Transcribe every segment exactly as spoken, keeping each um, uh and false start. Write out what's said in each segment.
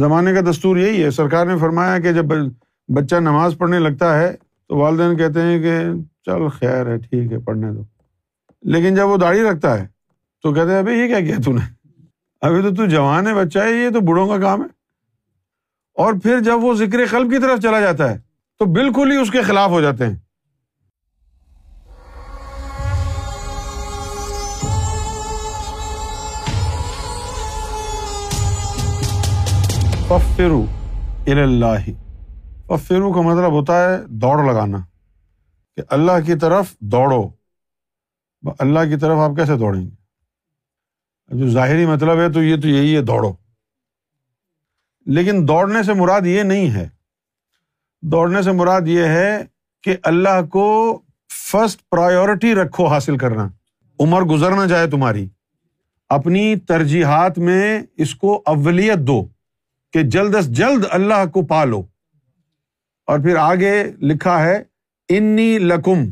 زمانے کا دستور یہی ہے۔ سرکار نے فرمایا کہ جب بچہ نماز پڑھنے لگتا ہے تو والدین کہتے ہیں کہ چل خیر ہے ٹھیک ہے پڑھنے دو، لیکن جب وہ داڑھی رکھتا ہے تو کہتے ہیں ابھی یہ کیا کیا تو نے، ابھی تو تو جوان ہے بچہ ہے، یہ تو بوڑھوں کا کام ہے۔ اور پھر جب وہ ذکر قلب کی طرف چلا جاتا ہے تو بالکل ہی اس کے خلاف ہو جاتے ہیں۔ ففروا الی اللہ، ففروا کا مطلب ہوتا ہے دوڑ لگانا، کہ اللہ کی طرف دوڑو۔ اللہ کی طرف آپ کیسے دوڑیں گے؟ جو ظاہری مطلب ہے تو یہ تو یہی ہے دوڑو، لیکن دوڑنے سے مراد یہ نہیں ہے۔ دوڑنے سے مراد یہ ہے کہ اللہ کو فرسٹ پرائیورٹی رکھو حاصل کرنا۔ عمر گزر نہ جائے تمہاری، اپنی ترجیحات میں اس کو اولیت دو کہ جلد از جلد اللہ کو پالو۔ اور پھر آگے لکھا ہے انی لکم،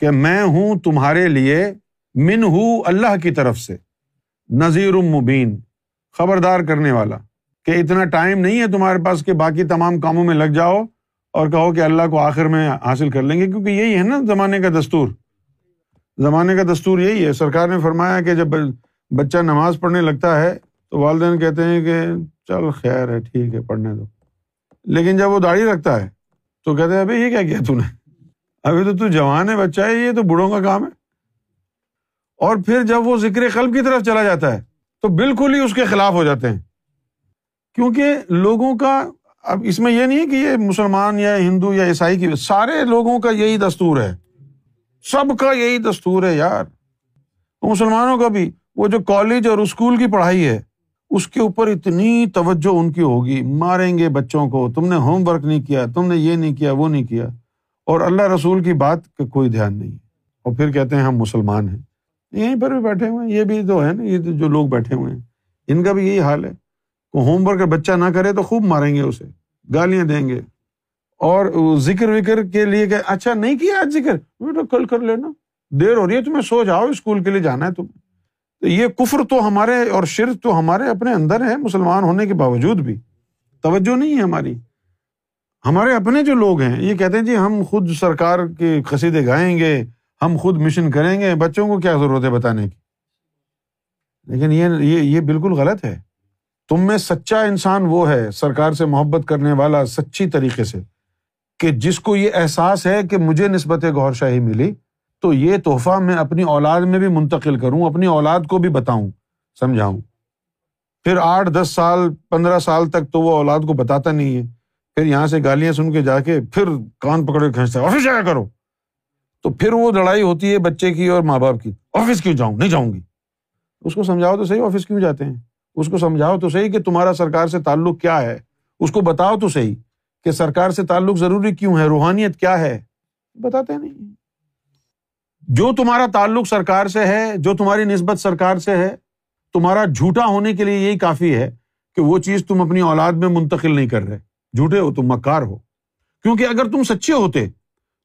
کہ میں ہوں تمہارے لیے، منہ اللہ کی طرف سے، نذیر مبین، خبردار کرنے والا، کہ اتنا ٹائم نہیں ہے تمہارے پاس کہ باقی تمام کاموں میں لگ جاؤ اور کہو کہ اللہ کو آخر میں حاصل کر لیں گے، کیونکہ یہی ہے نا زمانے کا دستور۔ زمانے کا دستور یہی ہے۔ سرکار نے فرمایا کہ جب بچہ نماز پڑھنے لگتا ہے تو والدین کہتے ہیں کہ چل خیر ہے ٹھیک ہے پڑھنے دو، لیکن جب وہ داڑھی رکھتا ہے تو کہتے ہیں ابھی یہ کیا کیا تو نے، ابھی تو تو جوان ہے بچہ ہے، یہ تو بوڑھوں کا کام ہے۔ اور پھر جب وہ ذکر قلب کی طرف چلا جاتا ہے تو بالکل ہی اس کے خلاف ہو جاتے ہیں، کیونکہ لوگوں کا، اب اس میں یہ نہیں ہے کہ یہ مسلمان یا ہندو یا عیسائی کی، سارے لوگوں کا یہی دستور ہے، سب کا یہی دستور ہے یار۔ مسلمانوں کا بھی وہ جو کالج اور اسکول کی پڑھائی ہے اس کے اوپر اتنی توجہ ان کی ہوگی، ماریں گے بچوں کو، تم نے ہوم ورک نہیں کیا، تم نے یہ نہیں کیا، وہ نہیں کیا، اور اللہ رسول کی بات کا کوئی دھیان نہیں۔ اور پھر کہتے ہیں ہم مسلمان ہیں، یہیں پر بھی بیٹھے ہوئے ہیں، یہ بھی تو ہے نا، یہ جو لوگ بیٹھے ہوئے ہیں ان کا بھی یہی حال ہے کہ ہوم ورک بچہ نہ کرے تو خوب ماریں گے اسے، گالیاں دیں گے، اور ذکر وکر کے لیے کہ اچھا نہیں کیا آج ذکر، بیٹا کل کر لینا، دیر ہو رہی ہے تمہیں، سو جاؤ، اسکول کے لیے جانا ہے تمہیں۔ تو یہ کفر تو ہمارے اور شرک تو ہمارے اپنے اندر ہے، مسلمان ہونے کے باوجود بھی توجہ نہیں ہے ہماری۔ ہمارے اپنے جو لوگ ہیں یہ کہتے ہیں جی ہم خود سرکار کے قصیدے گائیں گے، ہم خود مشن کریں گے، بچوں کو کیا ضرورت ہے بتانے کی؟ لیکن یہ یہ یہ بالکل غلط ہے۔ تم میں سچا انسان وہ ہے، سرکار سے محبت کرنے والا سچی طریقے سے، کہ جس کو یہ احساس ہے کہ مجھے نسبت گوھر شاہی ملی تو یہ تحفہ میں اپنی اولاد میں بھی منتقل کروں، اپنی اولاد کو بھی بتاؤں، سمجھاؤں۔ پھر آٹھ دس سال پندرہ سال تک تو وہ اولاد کو بتاتا نہیں ہے، پھر یہاں سے گالیاں سن کے جا کے پھر کان پکڑ کے کھینچتا ہے آفس جایا کرو، تو پھر وہ لڑائی ہوتی ہے بچے کی اور ماں باپ کی، آفس کیوں جاؤں، نہیں جاؤں گی۔ اس کو سمجھاؤ تو صحیح آفس کیوں جاتے ہیں، اس کو سمجھاؤ تو صحیح کہ تمہارا سرکار سے تعلق کیا ہے، اس کو بتاؤ تو صحیح کہ سرکار سے تعلق ضروری کیوں ہے، روحانیت کیا ہے، بتاتے نہیں۔ جو تمہارا تعلق سرکار سے ہے، جو تمہاری نسبت سرکار سے ہے، تمہارا جھوٹا ہونے کے لیے یہی کافی ہے کہ وہ چیز تم اپنی اولاد میں منتقل نہیں کر رہے، جھوٹے ہو تم، مکار ہو۔ کیونکہ اگر تم سچے ہوتے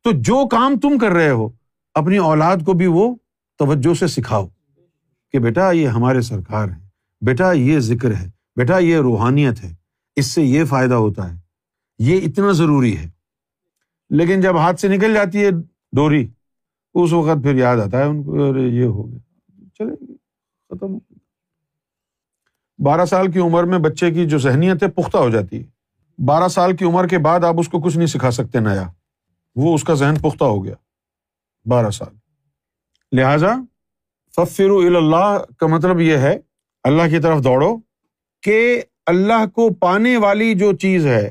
تو جو کام تم کر رہے ہو اپنی اولاد کو بھی وہ توجہ سے سکھاؤ کہ بیٹا یہ ہمارے سرکار ہیں، بیٹا یہ ذکر ہے، بیٹا یہ روحانیت ہے، اس سے یہ فائدہ ہوتا ہے، یہ اتنا ضروری ہے۔ لیکن جب ہاتھ سے نکل جاتی ہے ڈوری، اس وقت پھر یاد آتا ہے ان کو، ارے یہ ہو گیا، چلے ختم۔ بارہ سال کی عمر میں بچے کی جو ذہنیت ہے پختہ ہو جاتی ہے، بارہ سال کی عمر کے بعد آپ اس کو کچھ نہیں سکھا سکتے نیا، وہ اس کا ذہن پختہ ہو گیا بارہ سال۔ لہٰذا ففروا الی اللہ کا مطلب یہ ہے اللہ کی طرف دوڑو، کہ اللہ کو پانے والی جو چیز ہے،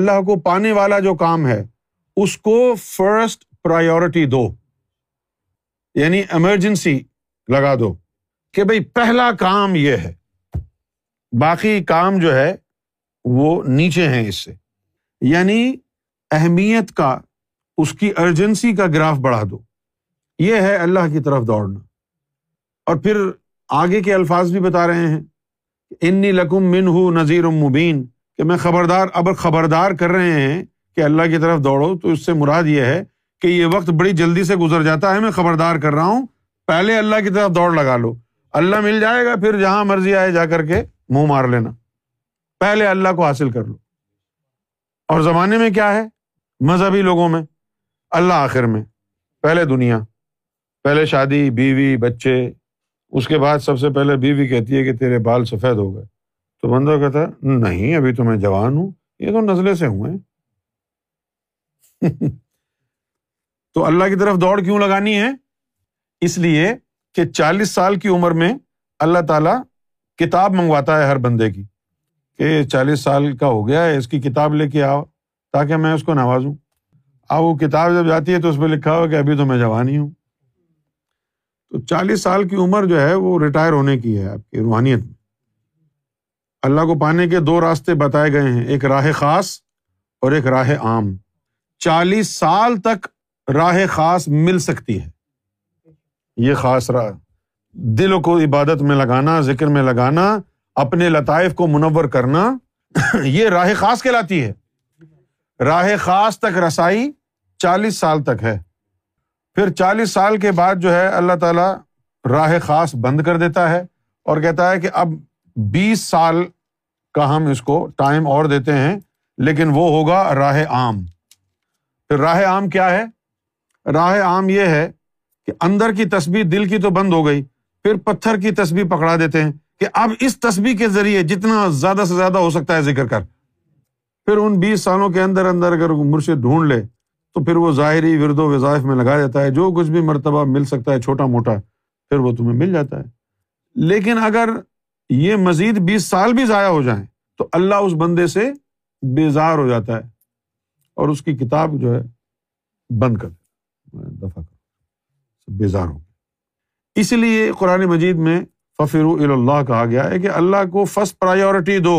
اللہ کو پانے والا جو کام ہے، اس کو فرسٹ پرائیورٹی دو، یعنی ایمرجنسی لگا دو کہ بھائی پہلا کام یہ ہے، باقی کام جو ہے وہ نیچے ہیں اس سے، یعنی اہمیت کا، اس کی ارجنسی کا گراف بڑھا دو۔ یہ ہے اللہ کی طرف دوڑنا۔ اور پھر آگے کے الفاظ بھی بتا رہے ہیں، انی لکم منہ نذیر مبین، کہ میں خبردار، اب خبردار کر رہے ہیں کہ اللہ کی طرف دوڑو، تو اس سے مراد یہ ہے کہ یہ وقت بڑی جلدی سے گزر جاتا ہے، میں خبردار کر رہا ہوں، پہلے اللہ کی طرف دوڑ لگا لو، اللہ مل جائے گا، پھر جہاں مرضی آئے جا کر کے منہ مار لینا، پہلے اللہ کو حاصل کر لو۔ اور زمانے میں کیا ہے مذہبی لوگوں میں، اللہ آخر میں، پہلے دنیا، پہلے شادی، بیوی، بچے، اس کے بعد سب سے پہلے بیوی کہتی ہے کہ تیرے بال سفید ہو گئے، تو بندہ کہتا ہے نہیں ابھی تو میں جوان ہوں، یہ تو نزلے سے ہوئے ہیں۔ تو اللہ کی طرف دوڑ کیوں لگانی ہے؟ اس لیے کہ چالیس سال کی عمر میں اللہ تعالیٰ کتاب منگواتا ہے ہر بندے کی کہ چالیس سال کا ہو گیا ہے، اس کی کتاب لے کے آؤ تاکہ میں اس کو نوازوں۔ اب وہ کتاب جب جاتی ہے تو اس پہ لکھا ہوا کہ ابھی تو میں جوان ہی ہوں۔ تو چالیس سال کی عمر جو ہے وہ ریٹائر ہونے کی ہے آپ کی روحانیت میں۔ اللہ کو پانے کے دو راستے بتائے گئے ہیں، ایک راہ خاص اور ایک راہ عام۔ چالیس سال تک راہ خاص مل سکتی ہے، یہ خاص راہ، دل کو عبادت میں لگانا، ذکر میں لگانا، اپنے لطائف کو منور کرنا، یہ راہ خاص کہلاتی ہے۔ راہ خاص تک رسائی چالیس سال تک ہے، پھر چالیس سال کے بعد جو ہے اللہ تعالیٰ راہ خاص بند کر دیتا ہے اور کہتا ہے کہ اب بیس سال کا ہم اس کو ٹائم اور دیتے ہیں، لیکن وہ ہوگا راہ عام۔ پھر راہ عام کیا ہے؟ راہ عام یہ ہے کہ اندر کی تسبیح دل کی تو بند ہو گئی، پھر پتھر کی تسبیح پکڑا دیتے ہیں کہ اب اس تسبیح کے ذریعے جتنا زیادہ سے زیادہ ہو سکتا ہے ذکر کر۔ پھر ان بیس سالوں کے اندر اندر اگر مرشد ڈھونڈ لے تو پھر وہ ظاہری ورد و وظائف میں لگا دیتا ہے، جو کچھ بھی مرتبہ مل سکتا ہے چھوٹا موٹا پھر وہ تمہیں مل جاتا ہے۔ لیکن اگر یہ مزید بیس سال بھی ضائع ہو جائیں تو اللہ اس بندے سے بیزار ہو جاتا ہے اور اس کی کتاب جو ہے بند کر دیتا، دفع کر، بیزار ہو گیا۔ اس لیے قرآن مجید میں ففروا الی اللہ کہا گیا ہے کہ اللہ کو فرسٹ پرائیورٹی دو،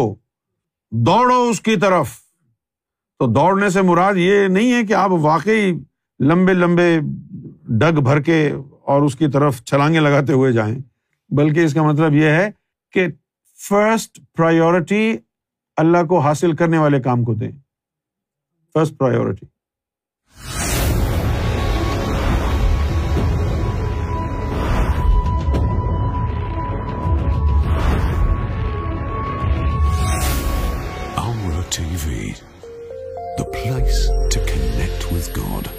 دوڑو اس کی طرف۔ تو دوڑنے سے مراد یہ نہیں ہے کہ آپ واقعی لمبے لمبے ڈگ بھر کے اور اس کی طرف چھلانگیں لگاتے ہوئے جائیں، بلکہ اس کا مطلب یہ ہے کہ فرسٹ پرائیورٹی اللہ کو حاصل کرنے والے کام کو دیں، first priority. T V, the place to connect with God.